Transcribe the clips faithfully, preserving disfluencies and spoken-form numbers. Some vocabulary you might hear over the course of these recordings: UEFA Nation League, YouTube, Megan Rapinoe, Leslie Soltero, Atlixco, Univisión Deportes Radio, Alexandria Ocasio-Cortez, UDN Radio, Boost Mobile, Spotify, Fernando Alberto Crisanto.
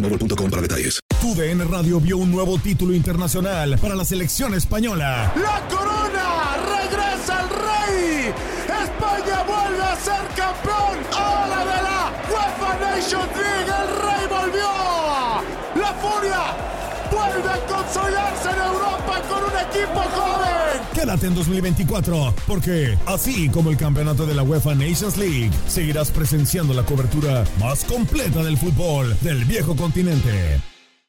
mobile punto com para detalles. U D N Radio vio un nuevo título internacional para la selección española. ¡La corona! ¡Regresa el rey! ¡España vuelve a ser campeón! ¡Ola de la UEFA Nation League! ¡El rey volvió! ¡La furia vuelve a consolidarse en Europa con un equipo joven! Quédate en dos mil veinticuatro, porque así como el campeonato de la UEFA Nation League, seguirás presenciando la cobertura más completa del fútbol del viejo continente.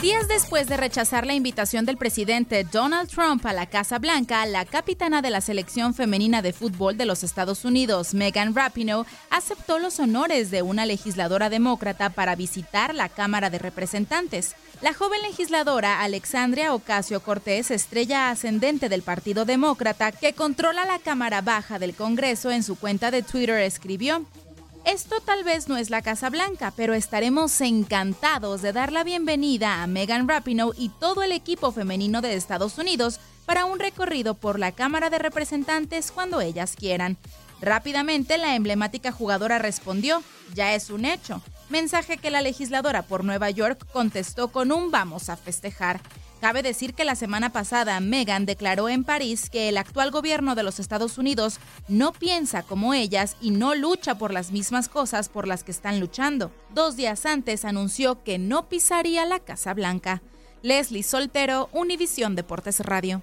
Días después de rechazar la invitación del presidente Donald Trump a la Casa Blanca, la capitana de la selección femenina de fútbol de los Estados Unidos, Megan Rapinoe, aceptó los honores de una legisladora demócrata para visitar la Cámara de Representantes. La joven legisladora Alexandria Ocasio-Cortez, estrella ascendente del Partido Demócrata, que controla la Cámara Baja del Congreso, en su cuenta de Twitter escribió: "Esto tal vez no es la Casa Blanca, pero estaremos encantados de dar la bienvenida a Megan Rapinoe y todo el equipo femenino de Estados Unidos para un recorrido por la Cámara de Representantes cuando ellas quieran". Rápidamente, la emblemática jugadora respondió: "Ya es un hecho", mensaje que la legisladora por Nueva York contestó con un "vamos a festejar". Cabe decir que la semana pasada Megan declaró en París que el actual gobierno de los Estados Unidos no piensa como ellas y no lucha por las mismas cosas por las que están luchando. Dos días antes anunció que no pisaría la Casa Blanca. Leslie Soltero, Univisión Deportes Radio.